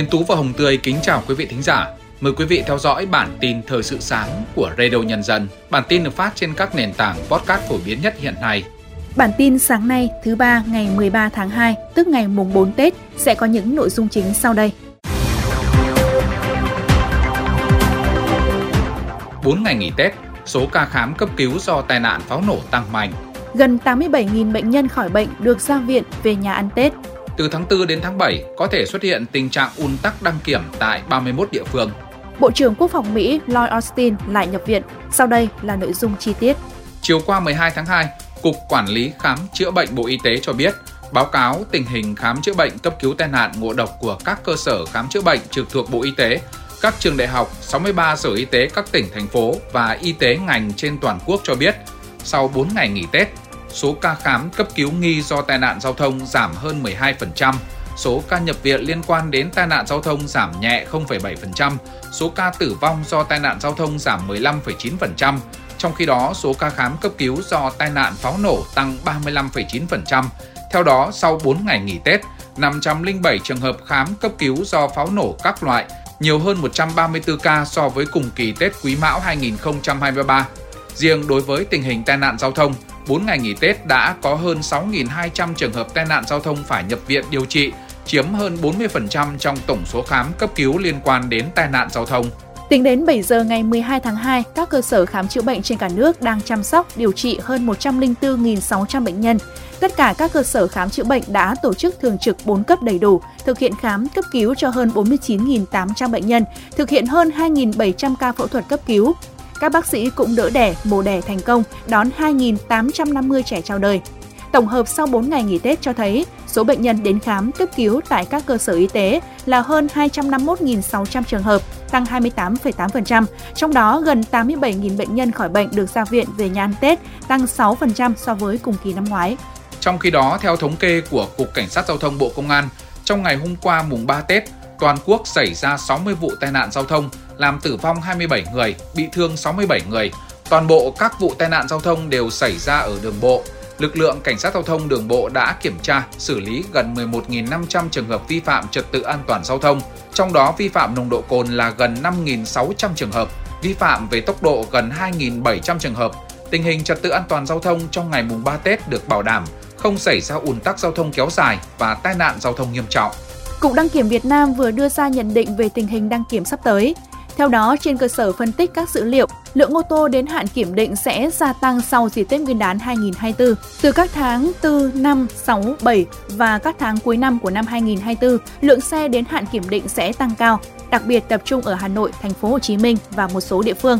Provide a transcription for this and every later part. Tiến Tú và Hồng Tươi kính chào quý vị thính giả. Mời quý vị theo dõi bản tin thời sự sáng của Radio Nhân Dân. Bản tin được phát trên các nền tảng podcast phổ biến nhất hiện nay. Bản tin sáng nay thứ ba ngày 13 tháng 2, tức ngày mùng 4 Tết, sẽ có những nội dung chính sau đây. 4 ngày nghỉ Tết, số ca khám cấp cứu do tai nạn pháo nổ tăng mạnh. Gần 87.000 bệnh nhân khỏi bệnh được ra viện về nhà ăn Tết. Từ tháng 4 đến tháng 7, có thể xuất hiện tình trạng ùn tắc đăng kiểm tại 31 địa phương. Bộ trưởng Quốc phòng Mỹ Lloyd Austin lại nhập viện. Sau đây là nội dung chi tiết. Chiều qua 12 tháng 2, Cục Quản lý Khám Chữa Bệnh Bộ Y tế cho biết, báo cáo tình hình khám chữa bệnh cấp cứu tai nạn ngộ độc của các cơ sở khám chữa bệnh trực thuộc Bộ Y tế, các trường đại học, 63 sở y tế các tỉnh, thành phố và y tế ngành trên toàn quốc cho biết, sau 4 ngày nghỉ Tết, số ca khám cấp cứu nghi do tai nạn giao thông giảm hơn 12%, số ca nhập viện liên quan đến tai nạn giao thông giảm nhẹ 0,7%, số ca tử vong do tai nạn giao thông giảm 15,9%, trong khi đó số ca khám cấp cứu do tai nạn pháo nổ tăng 35,9%. Theo đó, sau 4 ngày nghỉ Tết, 507 trường hợp khám cấp cứu do pháo nổ các loại, nhiều hơn 134 ca so với cùng kỳ Tết Quý Mão 2023. Riêng đối với tình hình tai nạn giao thông, 4 ngày nghỉ Tết đã có hơn 6.200 trường hợp tai nạn giao thông phải nhập viện điều trị, chiếm hơn 40% trong tổng số khám cấp cứu liên quan đến tai nạn giao thông. Tính đến 7 giờ ngày 12 tháng 2, các cơ sở khám chữa bệnh trên cả nước đang chăm sóc, điều trị hơn 104.600 bệnh nhân. Tất cả các cơ sở khám chữa bệnh đã tổ chức thường trực 4 cấp đầy đủ, thực hiện khám cấp cứu cho hơn 49.800 bệnh nhân, thực hiện hơn 2.700 ca phẫu thuật cấp cứu. Các bác sĩ cũng đỡ đẻ, mổ đẻ thành công, đón 2.850 trẻ chào đời. Tổng hợp sau 4 ngày nghỉ Tết cho thấy, số bệnh nhân đến khám cấp cứu tại các cơ sở y tế là hơn 251.600 trường hợp, tăng 28,8%, trong đó gần 87.000 bệnh nhân khỏi bệnh được ra viện về nhà ăn Tết, tăng 6% so với cùng kỳ năm ngoái. Trong khi đó, theo thống kê của Cục Cảnh sát Giao thông Bộ Công an, trong ngày hôm qua mùng 3 Tết, toàn quốc xảy ra 60 vụ tai nạn giao thông, làm tử vong 27 người, bị thương 67 người. Toàn bộ các vụ tai nạn giao thông đều xảy ra ở đường bộ. Lực lượng Cảnh sát Giao thông đường bộ đã kiểm tra, xử lý gần 11.500 trường hợp vi phạm trật tự an toàn giao thông, trong đó vi phạm nồng độ cồn là gần 5.600 trường hợp, vi phạm về tốc độ gần 2.700 trường hợp. Tình hình trật tự an toàn giao thông trong ngày mùng 3 Tết được bảo đảm, không xảy ra ùn tắc giao thông kéo dài và tai nạn giao thông nghiêm trọng. Cục Đăng kiểm Việt Nam vừa đưa ra nhận định về tình hình đăng kiểm sắp tới. Theo đó, trên cơ sở phân tích các dữ liệu, lượng ô tô đến hạn kiểm định sẽ gia tăng sau dịp Tết Nguyên đán 2024. Từ các tháng 4, 5, 6, 7 và các tháng cuối năm của năm 2024, lượng xe đến hạn kiểm định sẽ tăng cao, đặc biệt tập trung ở Hà Nội, Thành phố Hồ Chí Minh và một số địa phương.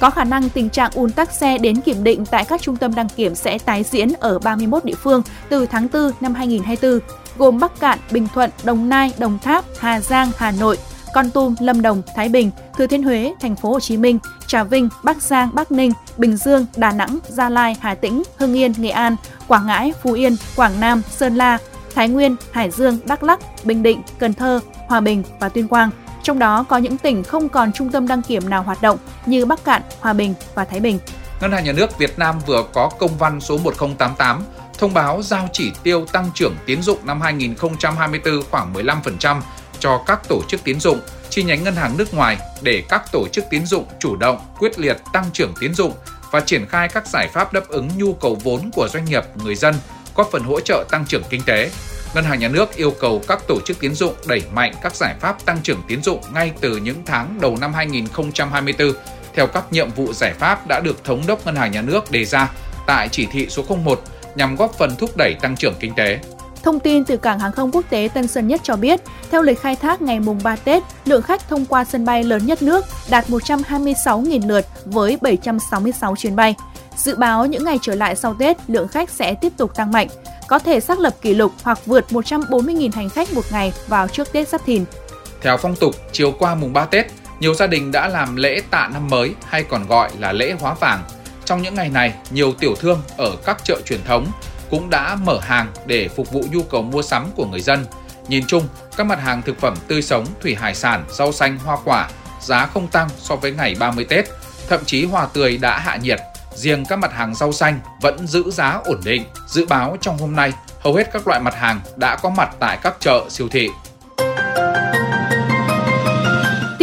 Có khả năng tình trạng ùn tắc xe đến kiểm định tại các trung tâm đăng kiểm sẽ tái diễn ở 31 địa phương từ tháng 4 năm 2024, gồm Bắc Cạn, Bình Thuận, Đồng Nai, Đồng Tháp, Hà Giang, Hà Nội, Kon Tum, Lâm Đồng, Thái Bình, Thừa Thiên Huế, Thành phố Hồ Chí Minh, Trà Vinh, Bắc Giang, Bắc Ninh, Bình Dương, Đà Nẵng, Gia Lai, Hà Tĩnh, Hưng Yên, Nghệ An, Quảng Ngãi, Phú Yên, Quảng Nam, Sơn La, Thái Nguyên, Hải Dương, Đắk Lắk, Bình Định, Cần Thơ, Hòa Bình và Tuyên Quang. Trong đó có những tỉnh không còn trung tâm đăng kiểm nào hoạt động như Bắc Cạn, Hòa Bình và Thái Bình. Ngân hàng Nhà nước Việt Nam vừa có công văn số 1088 thông báo giao chỉ tiêu tăng trưởng tín dụng năm 2024 khoảng 15% cho các tổ chức tín dụng, chi nhánh ngân hàng nước ngoài để các tổ chức tín dụng chủ động, quyết liệt tăng trưởng tín dụng và triển khai các giải pháp đáp ứng nhu cầu vốn của doanh nghiệp, người dân, góp phần hỗ trợ tăng trưởng kinh tế. Ngân hàng Nhà nước yêu cầu các tổ chức tín dụng đẩy mạnh các giải pháp tăng trưởng tín dụng ngay từ những tháng đầu năm 2024 theo các nhiệm vụ giải pháp đã được Thống đốc Ngân hàng Nhà nước đề ra tại chỉ thị số 01 nhằm góp phần thúc đẩy tăng trưởng kinh tế. Thông tin từ Cảng Hàng không Quốc tế Tân Sơn Nhất cho biết, theo lịch khai thác ngày mùng 3 Tết, lượng khách thông qua sân bay lớn nhất nước đạt 126.000 lượt với 766 chuyến bay. Dự báo những ngày trở lại sau Tết, lượng khách sẽ tiếp tục tăng mạnh, có thể xác lập kỷ lục hoặc vượt 140.000 hành khách một ngày vào trước Tết Giáp Thìn. Theo phong tục, chiều qua mùng 3 Tết, nhiều gia đình đã làm lễ tạ năm mới hay còn gọi là lễ hóa vàng. Trong những ngày này, nhiều tiểu thương ở các chợ truyền thống cũng đã mở hàng để phục vụ nhu cầu mua sắm của người dân. Nhìn chung, các mặt hàng thực phẩm tươi sống, thủy hải sản, rau xanh, hoa quả giá không tăng so với ngày 30 Tết, thậm chí hoa tươi đã hạ nhiệt. Riêng các mặt hàng rau xanh vẫn giữ giá ổn định. Dự báo trong hôm nay, hầu hết các loại mặt hàng đã có mặt tại các chợ, siêu thị.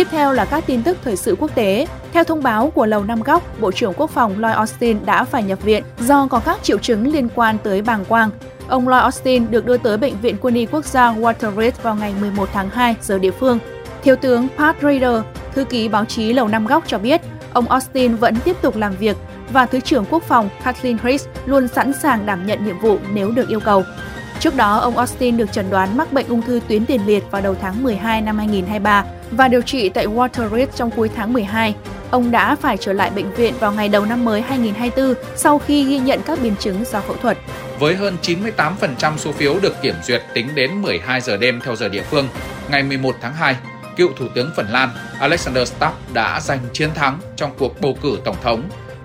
Tiếp theo là các tin tức thời sự quốc tế. Theo thông báo của Lầu Năm Góc, Bộ trưởng Quốc phòng Lloyd Austin đã phải nhập viện do có các triệu chứng liên quan tới bàng quang. Ông Lloyd Austin được đưa tới Bệnh viện Quân y Quốc gia Walter Reed vào ngày 11 tháng 2 giờ địa phương. Thiếu tướng Pat Ryder, thư ký báo chí Lầu Năm Góc cho biết, ông Austin vẫn tiếp tục làm việc và Thứ trưởng Quốc phòng Kathleen Rice luôn sẵn sàng đảm nhận nhiệm vụ nếu được yêu cầu. Trước đó, ông Austin được chẩn đoán mắc bệnh ung thư tuyến tiền liệt vào đầu tháng 12 năm 2023 và điều trị tại Walter Reed trong cuối tháng 12. Ông đã phải trở lại bệnh viện vào ngày đầu năm mới 2024 sau khi ghi nhận các biến chứng do phẫu thuật. Với hơn 98% số phiếu được kiểm duyệt tính đến 12 giờ đêm theo giờ địa phương, ngày 11 tháng 2, cựu Thủ tướng Phần Lan Alexander Stubb đã giành chiến thắng trong cuộc bầu cử Tổng thống.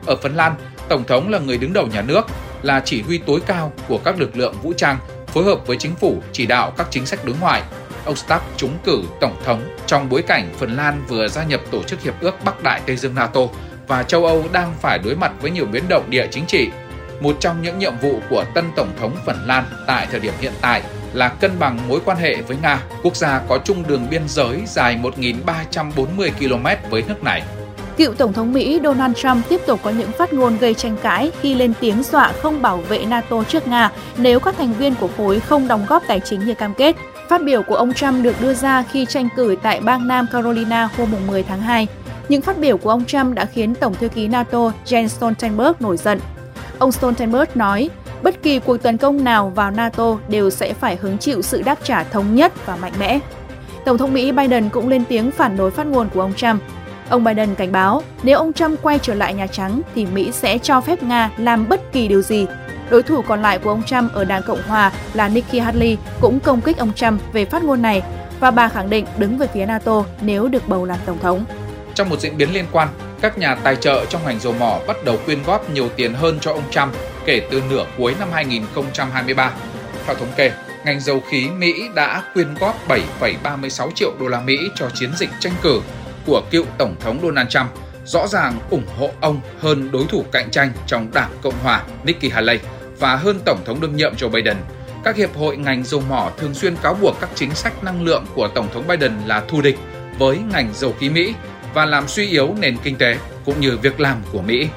Ở Phần Lan, Tổng thống là người đứng đầu nhà nước, là chỉ huy tối cao của các lực lượng vũ trang, phối hợp với chính phủ chỉ đạo các chính sách đối ngoại. Ông Stubb trúng cử Tổng thống trong bối cảnh Phần Lan vừa gia nhập Tổ chức Hiệp ước Bắc Đại Tây Dương NATO và châu Âu đang phải đối mặt với nhiều biến động địa chính trị. Một trong những nhiệm vụ của tân Tổng thống Phần Lan tại thời điểm hiện tại là cân bằng mối quan hệ với Nga, quốc gia có chung đường biên giới dài 1.340 km với nước này. Cựu Tổng thống Mỹ Donald Trump tiếp tục có những phát ngôn gây tranh cãi khi lên tiếng dọa không bảo vệ NATO trước Nga nếu các thành viên của khối không đóng góp tài chính như cam kết. Phát biểu của ông Trump được đưa ra khi tranh cử tại bang Nam Carolina hôm 10 tháng 2. Những phát biểu của ông Trump đã khiến Tổng thư ký NATO Jens Stoltenberg nổi giận. Ông Stoltenberg nói, bất kỳ cuộc tấn công nào vào NATO đều sẽ phải hứng chịu sự đáp trả thống nhất và mạnh mẽ. Tổng thống Mỹ Biden cũng lên tiếng phản đối phát ngôn của ông Trump. Ông Biden cảnh báo, nếu ông Trump quay trở lại Nhà Trắng thì Mỹ sẽ cho phép Nga làm bất kỳ điều gì. Đối thủ còn lại của ông Trump ở Đảng Cộng Hòa là Nikki Haley cũng công kích ông Trump về phát ngôn này và bà khẳng định đứng về phía NATO nếu được bầu làm Tổng thống. Trong một diễn biến liên quan, các nhà tài trợ trong ngành dầu mỏ bắt đầu quyên góp nhiều tiền hơn cho ông Trump kể từ nửa cuối năm 2023. Theo thống kê, ngành dầu khí Mỹ đã quyên góp 7,36 triệu đô la Mỹ cho chiến dịch tranh cử của cựu Tổng thống Donald Trump, rõ ràng ủng hộ ông hơn đối thủ cạnh tranh trong Đảng Cộng Hòa Nikki Haley và hơn Tổng thống đương nhiệm Joe Biden. Các hiệp hội ngành dầu mỏ thường xuyên cáo buộc các chính sách năng lượng của Tổng thống Biden là thù địch với ngành dầu khí Mỹ và làm suy yếu nền kinh tế cũng như việc làm của Mỹ.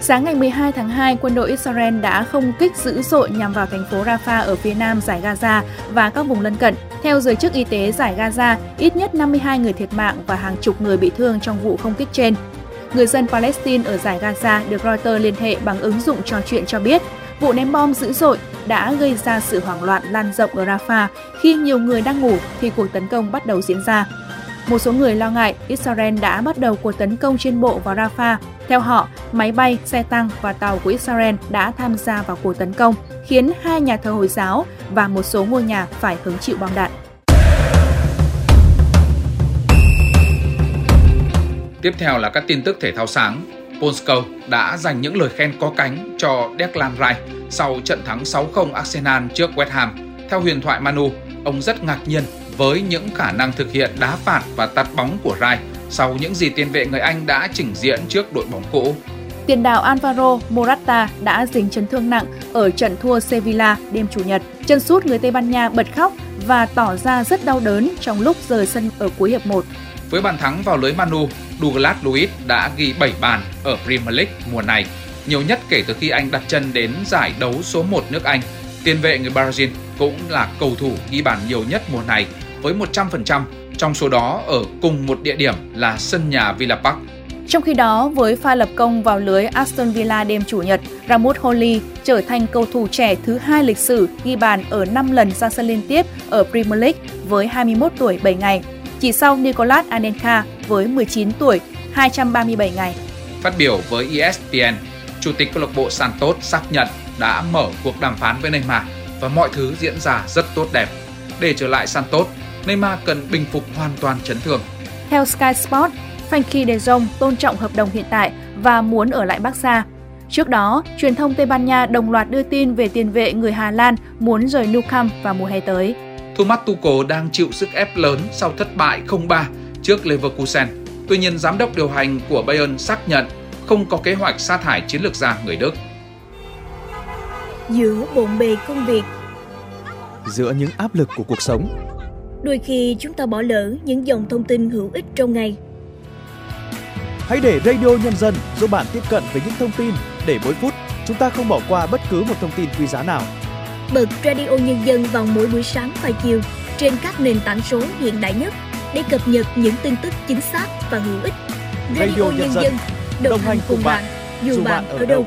Sáng ngày 12 tháng 2, quân đội Israel đã không kích dữ dội nhằm vào thành phố Rafah ở phía nam dải Gaza và các vùng lân cận. Theo giới chức y tế dải Gaza, ít nhất 52 người thiệt mạng và hàng chục người bị thương trong vụ không kích trên. Người dân Palestine ở dải Gaza được Reuters liên hệ bằng ứng dụng trò chuyện cho biết, vụ ném bom dữ dội đã gây ra sự hoảng loạn lan rộng ở Rafah khi nhiều người đang ngủ thì cuộc tấn công bắt đầu diễn ra. Một số người lo ngại Israel đã bắt đầu cuộc tấn công trên bộ vào Rafah. Theo họ, máy bay, xe tăng và tàu của Israel đã tham gia vào cuộc tấn công, khiến 2 nhà thờ Hồi giáo và một số ngôi nhà phải hứng chịu bom đạn. Tiếp theo là các tin tức thể thao sáng. Polsko đã dành những lời khen có cánh cho Declan Rice sau trận thắng 6-0 Arsenal trước West Ham. Theo huyền thoại Manu, ông rất ngạc nhiên với những khả năng thực hiện đá phạt và tạt bóng của Rice sau những gì tiền vệ người Anh đã trình diễn trước đội bóng cũ. Tiền đạo Alvaro Morata đã dính chấn thương nặng ở trận thua Sevilla đêm Chủ nhật. Chân sút người Tây Ban Nha bật khóc và tỏ ra rất đau đớn trong lúc rời sân ở cuối hiệp 1. Với bàn thắng vào lưới Manu, Douglas Luiz đã ghi 7 bàn ở Premier League mùa này, nhiều nhất kể từ khi anh đặt chân đến giải đấu số 1 nước Anh. Tiền vệ người Brazil cũng là cầu thủ ghi bàn nhiều nhất mùa này với 100%, trong số đó ở cùng một địa điểm là sân nhà Villa Park. Trong khi đó, với pha lập công vào lưới Aston Villa đêm Chủ nhật, Ramuth Holy trở thành cầu thủ trẻ thứ 2 lịch sử ghi bàn ở 5 lần ra sân liên tiếp ở Premier League với 21 tuổi 7 ngày, chỉ sau Nicolas Anelka với 19 tuổi 237 ngày. Phát biểu với ESPN, Chủ tịch câu lạc bộ Santos xác nhận đã mở cuộc đàm phán với Neymar và mọi thứ diễn ra rất tốt đẹp. Để trở lại Santos, Neymar cần bình phục hoàn toàn chấn thương. Theo Sky Sports, Franky de Jong tôn trọng hợp đồng hiện tại và muốn ở lại Barca. Trước đó, truyền thông Tây Ban Nha đồng loạt đưa tin về tiền vệ người Hà Lan muốn rời Nou Camp vào mùa hè tới. Thomas Tuko đang chịu sức ép lớn sau thất bại 0-3 trước Leverkusen. Tuy nhiên, giám đốc điều hành của Bayern xác nhận không có kế hoạch sa thải chiến lược gia người Đức. Giữa bộn bề công việc, giữa những áp lực của cuộc sống, đôi khi chúng ta bỏ lỡ những dòng thông tin hữu ích trong ngày. Hãy để Radio Nhân Dân giúp bạn tiếp cận với những thông tin để mỗi phút chúng ta không bỏ qua bất cứ một thông tin quý giá nào. Bật Radio Nhân Dân vào mỗi buổi sáng và chiều trên các nền tảng số hiện đại nhất để cập nhật những tin tức chính xác và hữu ích. Radio Nhân Dân đồng hành cùng bạn dù bạn ở đâu.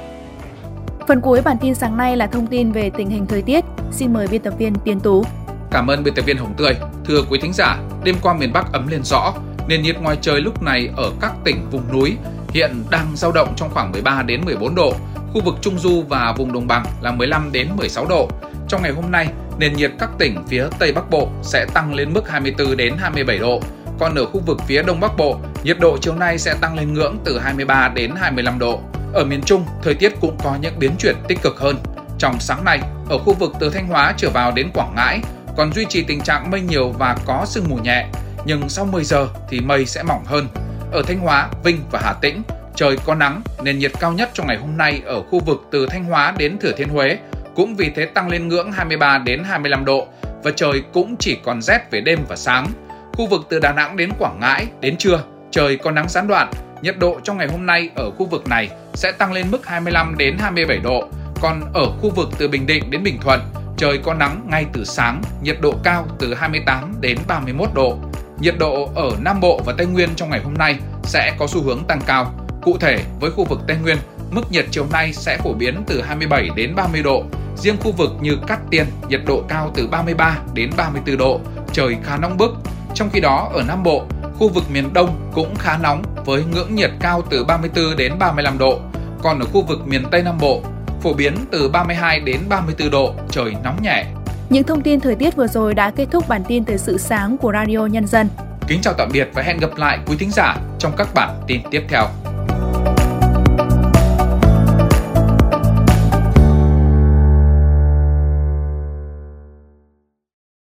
Phần cuối bản tin sáng nay là thông tin về tình hình thời tiết. Xin mời biên tập viên Tiến Tú. Cảm ơn biên tập viên Hồng Tươi. Thưa quý thính giả, đêm qua miền Bắc ấm lên rõ. Nền nhiệt ngoài trời lúc này ở các tỉnh vùng núi hiện đang dao động trong khoảng 13 đến 14 độ. Khu vực Trung Du và vùng Đồng Bằng là 15 đến 16 độ. Trong ngày hôm nay, nền nhiệt các tỉnh phía Tây Bắc Bộ sẽ tăng lên mức 24 đến 27 độ. Còn ở khu vực phía Đông Bắc Bộ, nhiệt độ chiều nay sẽ tăng lên ngưỡng từ 23 đến 25 độ. Ở miền Trung, thời tiết cũng có những biến chuyển tích cực hơn. Trong sáng nay, ở khu vực từ Thanh Hóa trở vào đến Quảng Ngãi còn duy trì tình trạng mây nhiều và có sương mù nhẹ, nhưng sau 10 giờ thì mây sẽ mỏng hơn. Ở Thanh Hóa, Vinh và Hà Tĩnh, trời có nắng, nền nhiệt cao nhất trong ngày hôm nay ở khu vực từ Thanh Hóa đến Thừa Thiên Huế cũng vì thế tăng lên ngưỡng 23 đến 25 độ và trời cũng chỉ còn rét về đêm và sáng. Khu vực từ Đà Nẵng đến Quảng Ngãi đến trưa, trời có nắng gián đoạn. Nhiệt độ trong ngày hôm nay ở khu vực này sẽ tăng lên mức 25 đến 27 độ. Còn ở khu vực từ Bình Định đến Bình Thuận, trời có nắng ngay từ sáng, nhiệt độ cao từ 28 đến 31 độ. Nhiệt độ ở Nam Bộ và Tây Nguyên trong ngày hôm nay sẽ có xu hướng tăng cao. Cụ thể, với khu vực Tây Nguyên, mức nhiệt chiều nay sẽ phổ biến từ 27 đến 30 độ. Riêng khu vực như Cát Tiên, nhiệt độ cao từ 33 đến 34 độ, trời khá nóng bức. Trong khi đó, ở Nam Bộ, khu vực miền Đông cũng khá nóng với ngưỡng nhiệt cao từ 34 đến 35 độ. Còn ở khu vực miền Tây Nam Bộ, phổ biến từ 32 đến 34 độ, trời nóng nhẹ. Những thông tin thời tiết vừa rồi đã kết thúc bản tin thời sự sáng của Radio Nhân Dân. Kính chào tạm biệt và hẹn gặp lại quý thính giả trong các bản tin tiếp theo.